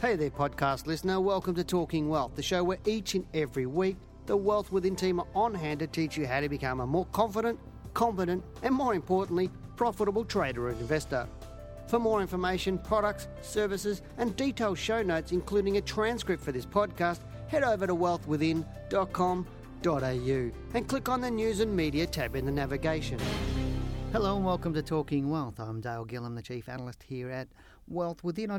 Hey there, podcast listener. Welcome to Talking Wealth, the show where each and every week the Wealth Within team are on hand to teach you how to become a more confident, competent, and more importantly, profitable trader and investor. For more information, products, services, and detailed show notes, including a transcript for this podcast, head over to wealthwithin.com.au and click on the News and Media tab in the navigation. Hello and welcome to Talking Wealth. I'm Dale Gillam, the Chief Analyst here at Wealth Within.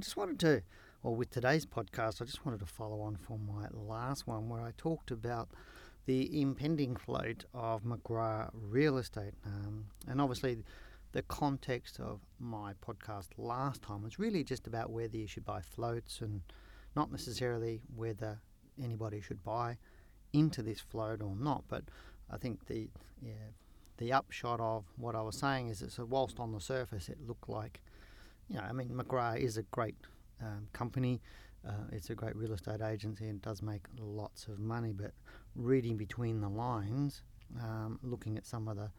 With today's podcast, I just wanted to follow on from my last one where I talked about the impending float of McGrath Real Estate. And obviously, the context of my podcast last time was really just about whether you should buy floats and not necessarily whether anybody should buy into this float or not. But I think the upshot of what I was saying is that whilst on the surface it looked like, McGrath is a great company. It's a great real estate agency and does make lots of money, but reading between the lines, looking at some of the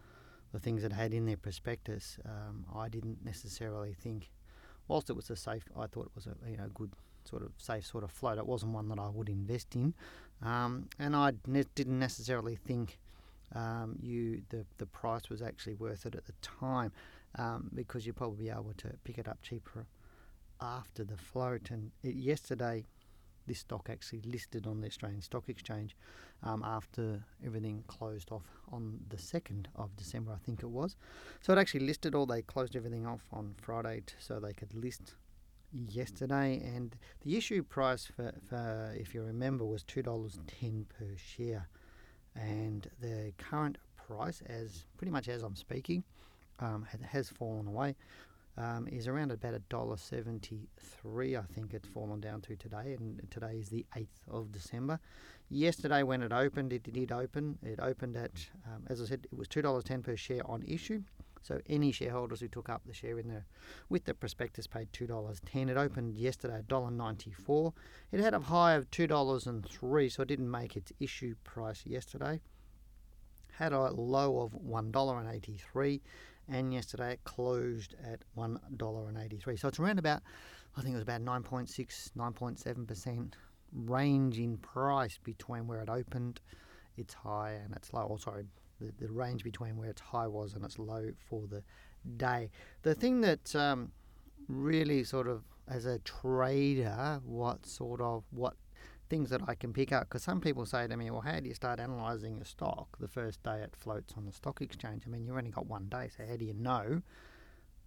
things that had in their prospectus, I didn't necessarily think, whilst it was a safe, I thought it was a good sort of safe sort of float. It wasn't one that I would invest in, and I didn't necessarily think the price was actually worth it at the time, because you'd probably be able to pick it up cheaper after the float. And yesterday this stock actually listed on the Australian Stock Exchange after everything closed off on the 2nd of December, I think it was. So it actually listed, or they closed everything off on Friday so they could list yesterday. And the issue price for if you remember, was $2.10 per share. And the current price, as pretty much as I'm speaking, has fallen away. Is around about $1.73, I think it's fallen down to today, and today is the 8th of December. Yesterday when it opened, it did open. It opened at, as I said, it was $2.10 per share on issue. So any shareholders who took up the share with the prospectus paid $2.10. It opened yesterday at $1.94. It had a high of $2.03, so it didn't make its issue price yesterday. Had a low of $1.83, and yesterday it closed at $1.83. So it's around about, I think it was about 9.6, 9.7% range in price between where it opened, its high and its low. The range between where its high was and its low for the day. The thing that really sort of, as a trader, what things that I can pick up, because some people say to me, well, how do you start analysing a stock the first day it floats on the stock exchange? I mean, you've only got one day, so how do you know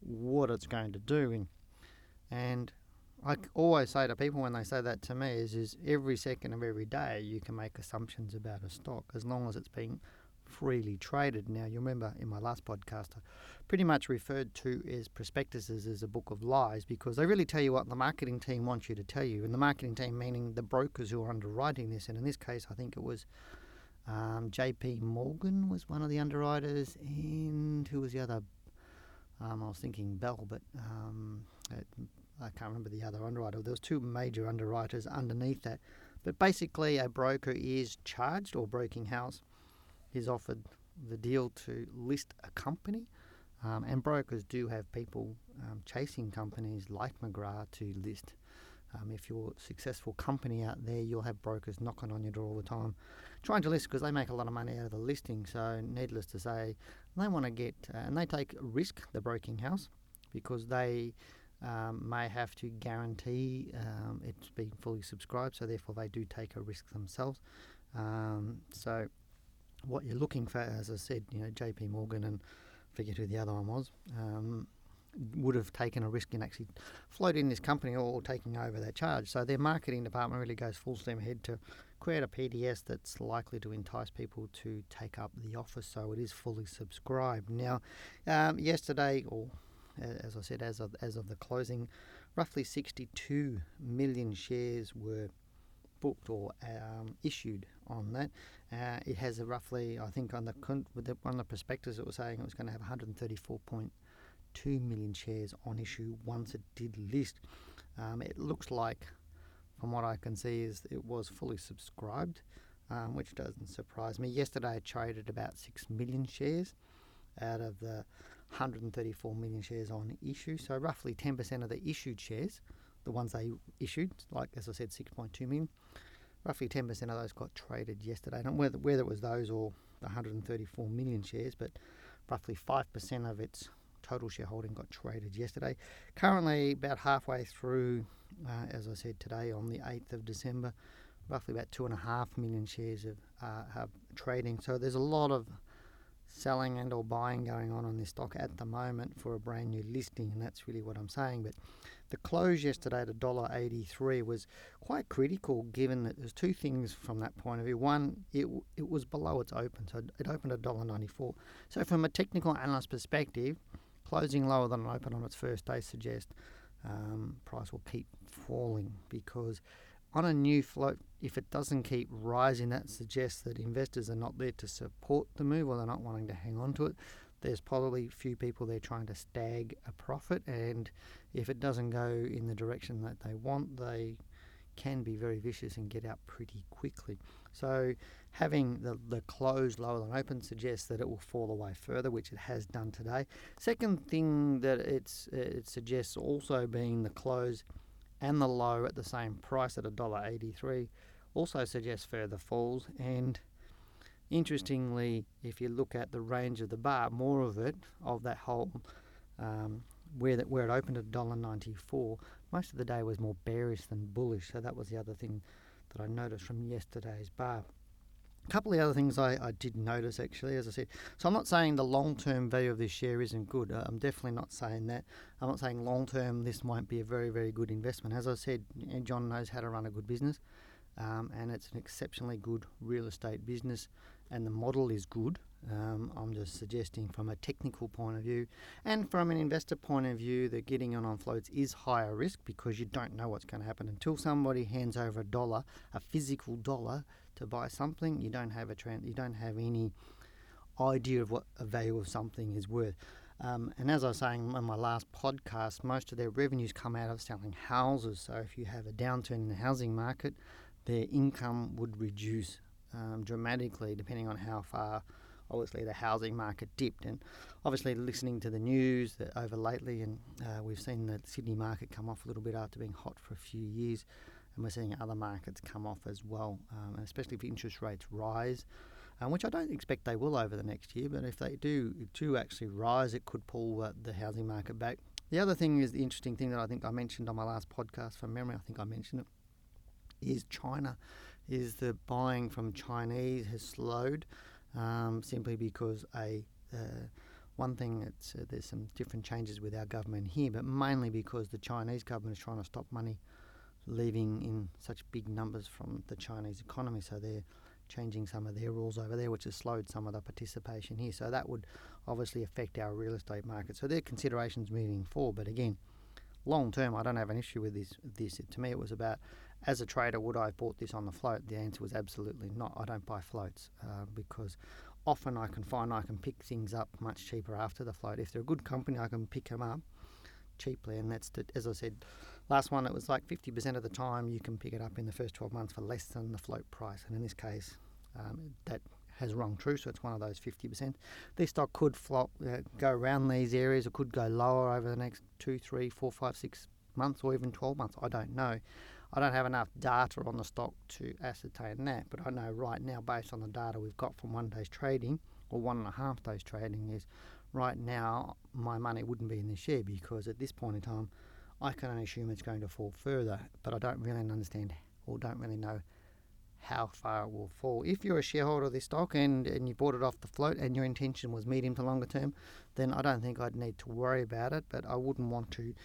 what it's going to do? And I always say to people when they say that to me is every second of every day you can make assumptions about a stock as long as it's being freely traded. Now, you remember in my last podcast, I pretty much referred to as prospectuses as a book of lies, because they really tell you what the marketing team wants you to tell you, and the marketing team meaning the brokers who are underwriting this. And in this case, I think it was JP Morgan was one of the underwriters, and who was the other? I was thinking Bell, but I can't remember the other underwriter. There was two major underwriters underneath that. But basically, a broker is charged, or broking house is offered the deal to list a company, and brokers do have people chasing companies like McGrath to list. If you're a successful company out there, you'll have brokers knocking on your door all the time trying to list, because they make a lot of money out of the listing. So needless to say, they want to get, and they take risk, the broking house, because they may have to guarantee it's being fully subscribed, so therefore they do take a risk themselves. So what you're looking for, as I said, JP Morgan and I forget who the other one was, would have taken a risk in actually floating this company or taking over their charge. So their marketing department really goes full steam ahead to create a PDS that's likely to entice people to take up the offer, so it is fully subscribed. Now, yesterday, or as I said, as of the closing, roughly 62 million shares were booked or issued on that. It has a roughly, I think on the prospectus it was saying it was going to have 134.2 million shares on issue once it did list. It looks like, from what I can see, is it was fully subscribed, which doesn't surprise me. Yesterday it traded about 6 million shares, out of the 134 million shares on issue. So roughly 10% of the issued shares, the ones they issued, like as I said, 6.2 million, roughly 10% of those got traded yesterday. And whether it was those or the 134 million shares, but roughly 5% of its total shareholding got traded yesterday. Currently about halfway through, as I said today on the 8th of December, roughly about 2.5 million shares of trading. So there's a lot of selling and or buying going on this stock at the moment for a brand new listing, and that's really what I'm saying. But the close yesterday at $1.83 was quite critical, given that there's two things from that point of view. One, it was below its open, so it opened at $1.94. So from a technical analyst perspective, closing lower than an open on its first day suggests price will keep falling, because on a new float, if it doesn't keep rising, that suggests that investors are not there to support the move, or they're not wanting to hang on to it. There's probably few people there trying to stag a profit, and if it doesn't go in the direction that they want, they can be very vicious and get out pretty quickly. So having the close lower than open suggests that it will fall away further, which it has done today. Second thing that it suggests also being the close and the low at the same price at $1.83 also suggests further falls. And interestingly, if you look at the range of the bar, more of it, of that whole where it opened at $1.94, most of the day was more bearish than bullish. So that was the other thing that I noticed from yesterday's bar. A couple of other things I did notice, actually, as I said. So I'm not saying the long-term value of this share isn't good. I'm definitely not saying that. I'm not saying long-term this might be a very, very good investment. As I said, John knows how to run a good business, and it's an exceptionally good real estate business, and the model is good. I'm just suggesting from a technical point of view and from an investor point of view that getting on floats is higher risk, because you don't know what's going to happen. Until somebody hands over a dollar, a physical dollar, to buy something, you don't have you don't have any idea of what a value of something is worth. And as I was saying on my last podcast, most of their revenues come out of selling houses. So if you have a downturn in the housing market, their income would reduce dramatically, depending on how far, obviously, the housing market dipped. And obviously, listening to the news that over lately, and we've seen the Sydney market come off a little bit after being hot for a few years. And we're seeing other markets come off as well, especially if interest rates rise, which I don't expect they will over the next year. But if they do actually rise, it could pull the housing market back. The other thing is the interesting thing that I think I mentioned on my last podcast, from memory, I think I mentioned it, is China. Is the buying from Chinese has slowed simply because one thing, there's some different changes with our government here, but mainly because the Chinese government is trying to stop money leaving in such big numbers from the Chinese economy. So they're changing some of their rules over there, which has slowed some of the participation here. So that would obviously affect our real estate market. So there are considerations moving forward. But again, long term, I don't have an issue with this. To me, it was about, as a trader, would I have bought this on the float? The answer was absolutely not. I don't buy floats because often I can pick things up much cheaper after the float. If they're a good company, I can pick them up cheaply, and that's as I said last one, it was like 50% of the time you can pick it up in the first 12 months for less than the float price, and in this case that has rung true. So it's one of those 50%. This stock could go around these areas. It could go lower over the next 2, 3, 4, 5, 6 months, or even 12 months. I don't know. I don't have enough data on the stock to ascertain that, but I know right now, based on the data we've got from 1 day's trading or 1.5 days trading, is right now my money wouldn't be in this share, because at this point in time I can only assume it's going to fall further, but I don't really understand or don't really know how far it will fall. If you're a shareholder of this stock and you bought it off the float and your intention was medium to longer term, then I don't think I'd need to worry about it, but I wouldn't want to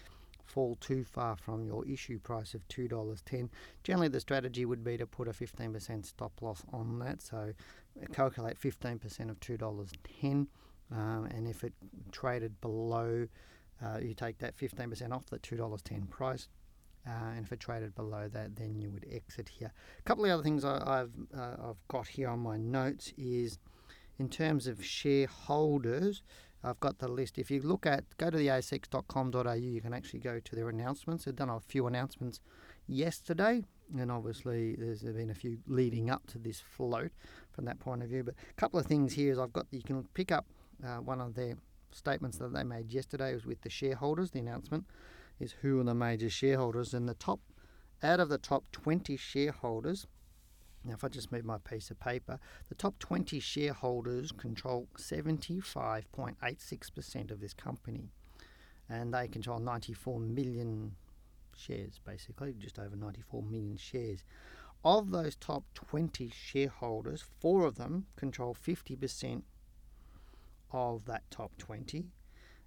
fall too far from your issue price of $2.10. Generally, the strategy would be to put a 15% stop loss on that, so calculate 15% of $2.10. And if it traded below, you take that 15% off the $2.10 price, and if it traded below that, then you would exit here. A couple of other things I've got here on my notes is, in terms of shareholders, I've got the list. If you go to the asx.com.au, you can actually go to their announcements. They've done a few announcements yesterday, and obviously there's been a few leading up to this float from that point of view. But a couple of things here is I've got, you can pick up one of their statements that they made yesterday was with the shareholders. The announcement is who are the major shareholders, and the top out of the top 20 shareholders. Now, if I just move my piece of paper, the top 20 shareholders control 75.86% of this company, and they control 94 million shares, basically, just over 94 million shares. Of those top 20 shareholders, 4 of them control 50% of that top 20,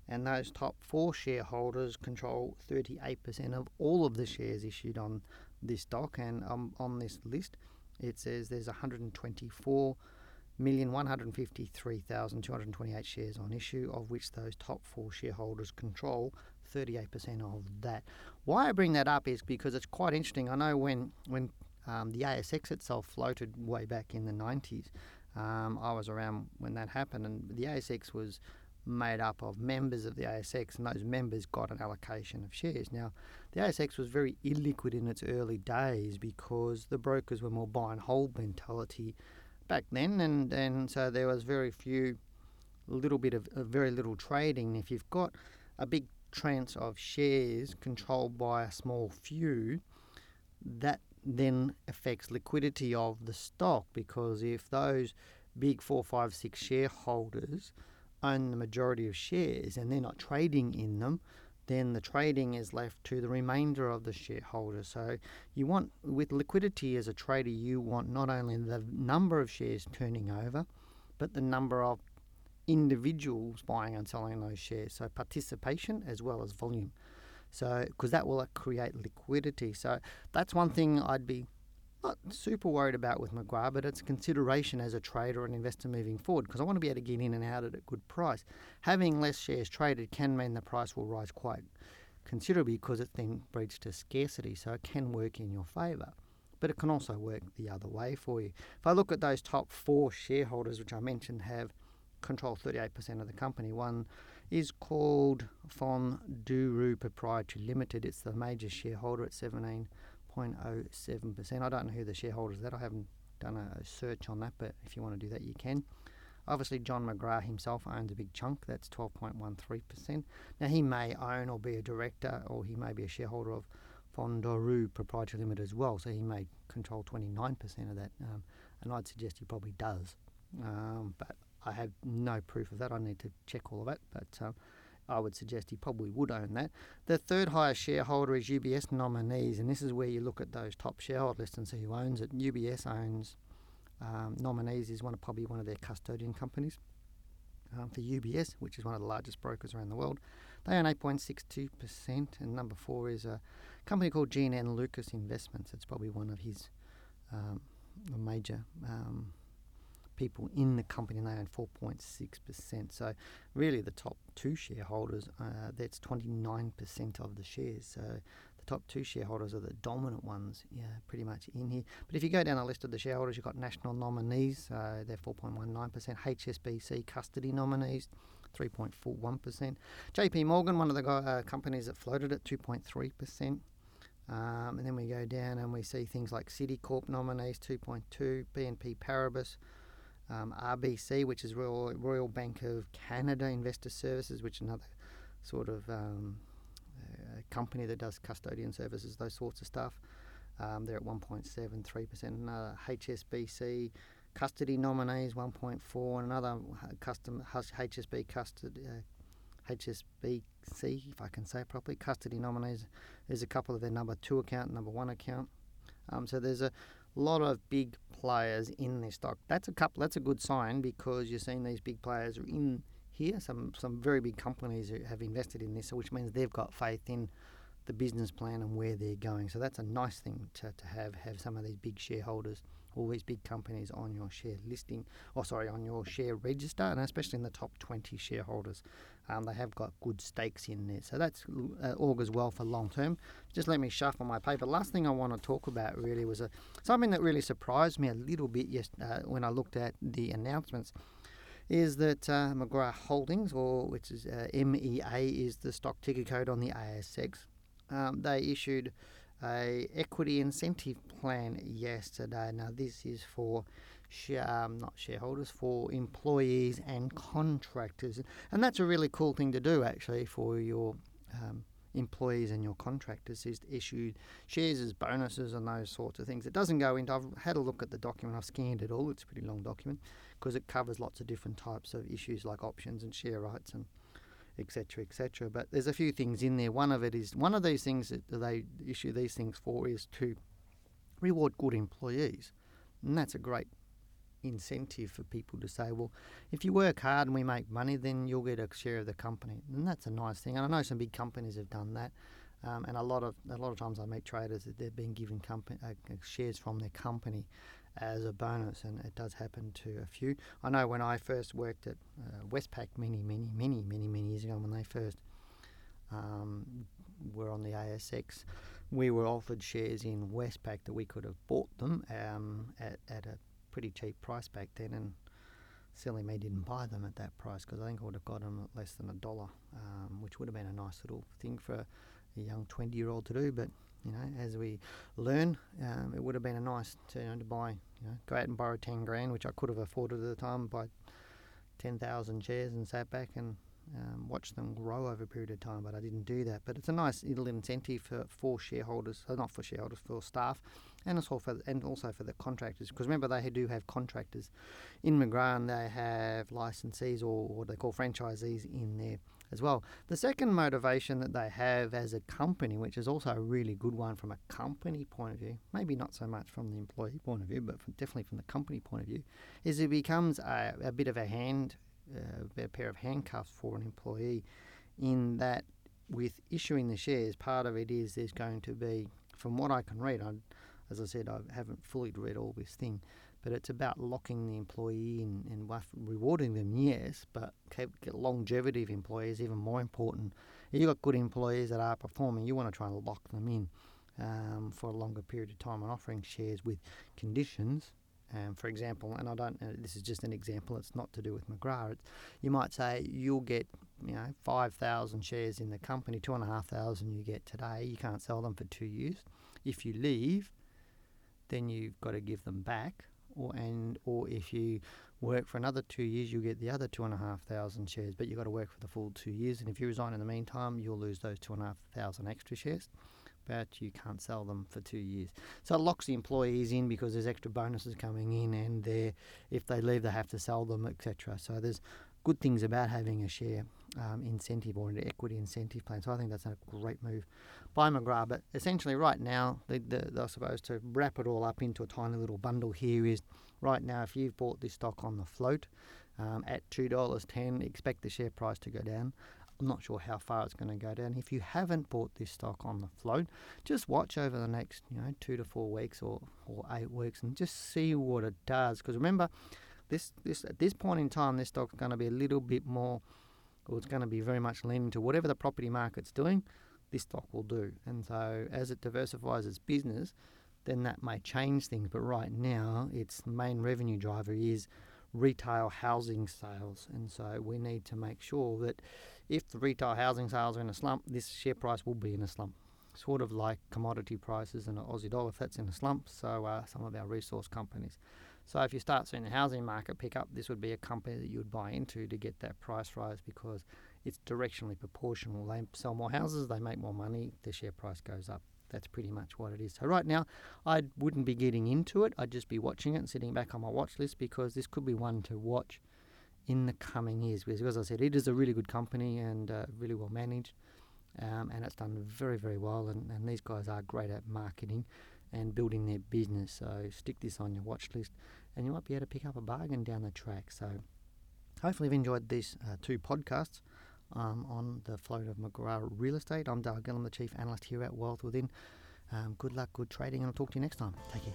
and those top 4 shareholders control 38% of all of the shares issued on this doc and on this list. It says there's 124,153,228 shares on issue, of which those top 4 shareholders control 38% of that. Why I bring that up is because it's quite interesting. I know when the ASX itself floated way back in the 90s, I was around when that happened, and the ASX was made up of members of the ASX, and those members got an allocation of shares. Now, the ASX was very illiquid in its early days because the brokers were more buy and hold mentality back then, and so there was very little trading. If you've got a big trance of shares controlled by a small few, that then affects liquidity of the stock, because if those big 4, 5, 6 shareholders own the majority of shares and they're not trading in them, then the trading is left to the remainder of the shareholders. So you want, with liquidity as a trader, you want not only the number of shares turning over, but the number of individuals buying and selling those shares. So participation as well as volume. So, because that will create liquidity. So that's one thing I'd be not super worried about with McGrath, but it's a consideration as a trader and investor moving forward, because I want to be able to get in and out at a good price. Having less shares traded can mean the price will rise quite considerably because it then breeds to scarcity, so it can work in your favour. But it can also work the other way for you. If I look at those top 4 shareholders, which I mentioned have control 38% of the company, one is called Fonduru Proprietary Limited. It's the major shareholder at 17.07%. I don't know who the shareholders are. I haven't done a search on that, but if you want to do that, you can. Obviously, John McGrath himself owns a big chunk. That's 12.13%. Now, he may own or be a director, or he may be a shareholder of Fonduru Proprietary Limited as well, so he may control 29% of that, and I'd suggest he probably does. But I have no proof of that. I need to check all of it, but I would suggest he probably would own that. The third highest shareholder is UBS Nominees, and this is where you look at those top shareholder lists and see who owns it. UBS owns Nominees, is probably one of their custodian companies for UBS, which is one of the largest brokers around the world. They own 8.62%, and number 4 is a company called Gene and Lucas Investments. It's probably one of his major people in the company, and they own 4.6%. So really the top 2 shareholders, that's 29% of the shares. So the top 2 shareholders are the dominant ones, pretty much in here. But if you go down the list of the shareholders, you've got National Nominees, they're 4.19%, HSBC Custody Nominees, 3.41%, JP Morgan, one of the companies that floated at 2.3%. And then we go down and we see things like Citicorp Nominees, 2.2%, BNP Paribas, RBC, which is Royal Bank of Canada Investor Services, which is another sort of company that does custodian services, those sorts of stuff. They're at 1.73%. Another HSBC Custody Nominees, 1.4%, and another HSBC, if I can say it properly, Custody Nominees is a couple of their number 2 account and number 1 account. So there's a lot of big players in this stock. That's a good sign, because you're seeing these big players are in here. Some very big companies who have invested in this, so which means they've got faith in the business plan and where they're going. So that's a nice thing to have some of these big shareholders, all these big companies on your share listing, on your share register, and especially in the top 20 shareholders. They have got good stakes in there. So that's augurs well for long term. Just let me shuffle my paper. Last thing I want to talk about really was something that really surprised me a little bit when I looked at the announcements, is that McGrath Holdings, which is MEA, is the stock ticker code on the ASX. They issued a equity incentive plan yesterday. Now, this is for for employees and contractors. And that's a really cool thing to do, actually, for your employees and your contractors, is to issue shares as bonuses and those sorts of things. It doesn't go into, I've had a look at the document, I've scanned it all, it's a pretty long document, because it covers lots of different types of issues like options and share rights and etc, etc. But there's a few things in there. One of these things that they issue these things for is to reward good employees. And that's a great incentive for people to say, well, if you work hard and we make money, then you'll get a share of the company. And that's a nice thing. And I know some big companies have done that. And a lot of times I meet traders that they've been given shares from their company as a bonus, and it does happen to a few. I know when I first worked at Westpac many years ago, when they first were on the ASX, we were offered shares in Westpac that we could have bought them at a pretty cheap price back then, and silly me didn't buy them at that price, because I think I would have got them at less than $1, which would have been a nice little thing for a young 20-year-old to do. But you know, as we learn, it would have been a nice to buy, go out and borrow 10 grand, which I could have afforded at the time, buy 10,000 shares and sat back and watched them grow over a period of time, but I didn't do that. But it's a nice little incentive for shareholders, not for shareholders, for staff, and also for the contractors, because remember, they do have contractors in McGrath, and they have licensees, or what they call franchisees, in there as well. The second motivation that they have as a company, which is also a really good one from a company point of view, maybe not so much from the employee point of view, but definitely from the company point of view, is it becomes a bit of a pair of handcuffs for an employee, in that with issuing the shares, part of it is there's going to be, from what I can read, as I said, I haven't fully read all this thing, but it's about locking the employee in and rewarding them, yes, but longevity of employees even more important. If you've got good employees that are performing, you want to try and lock them in for a longer period of time, and offering shares with conditions. For example, and I don't know, this is just an example, it's not to do with McGrath, you might say you'll get 5,000 shares in the company, 2,500 you get today, you can't sell them for 2 years. If you leave, then you've got to give them back, or if you work for another 2 years, you'll get the other 2,500 shares, but you've got to work for the full 2 years, and if you resign in the meantime, you'll lose those 2,500 extra shares, but you can't sell them for 2 years. So it locks the employees in, because there's extra bonuses coming in, and if they leave, they have to sell them, etc. So there's good things about having a share incentive or an equity incentive plan. So I think that's a great move by McGrath. But essentially right now, I suppose to wrap it all up into a tiny little bundle here is, right now, if you've bought this stock on the float at $2.10, expect the share price to go down. I'm not sure how far it's going to go down. If you haven't bought this stock on the float, just watch over the next 2 to 4 weeks or 8 weeks, and just see what it does. Because remember, this at this point in time, this stock's going to be a little bit more, or it's going to be very much leaning to whatever the property market's doing, this stock will do. And so as it diversifies its business, then that may change things. But right now, its main revenue driver is retail housing sales, and so we need to make sure that if the retail housing sales are in a slump, this share price will be in a slump, sort of like commodity prices and the Aussie dollar. If that's in a slump, so are some of our resource companies. So if you start seeing the housing market pick up, this would be a company that you would buy into to get that price rise, because it's directionally proportional. They sell more houses, they make more money, the share price goes up. That's pretty much what it is. So right now, I wouldn't be getting into it. I'd just be watching it and sitting back on my watch list, because this could be one to watch in the coming years. Because as I said, it is a really good company and really well managed, and it's done very, very well. And these guys are great at marketing and building their business. So stick this on your watch list, and you might be able to pick up a bargain down the track. So hopefully you've enjoyed these two podcasts on the float of McGrath Real Estate. I'm Dale Gillam, the Chief Analyst here at Wealth Within. Good luck, good trading, and I'll talk to you next time. Take care.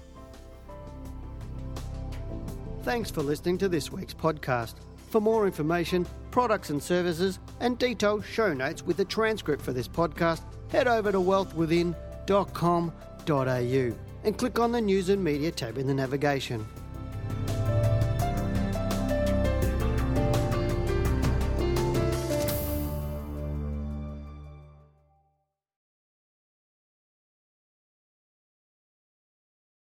Thanks for listening to this week's podcast. For more information, products and services, and detailed show notes with the transcript for this podcast, head over to wealthwithin.com.au and click on the News and Media tab in the navigation.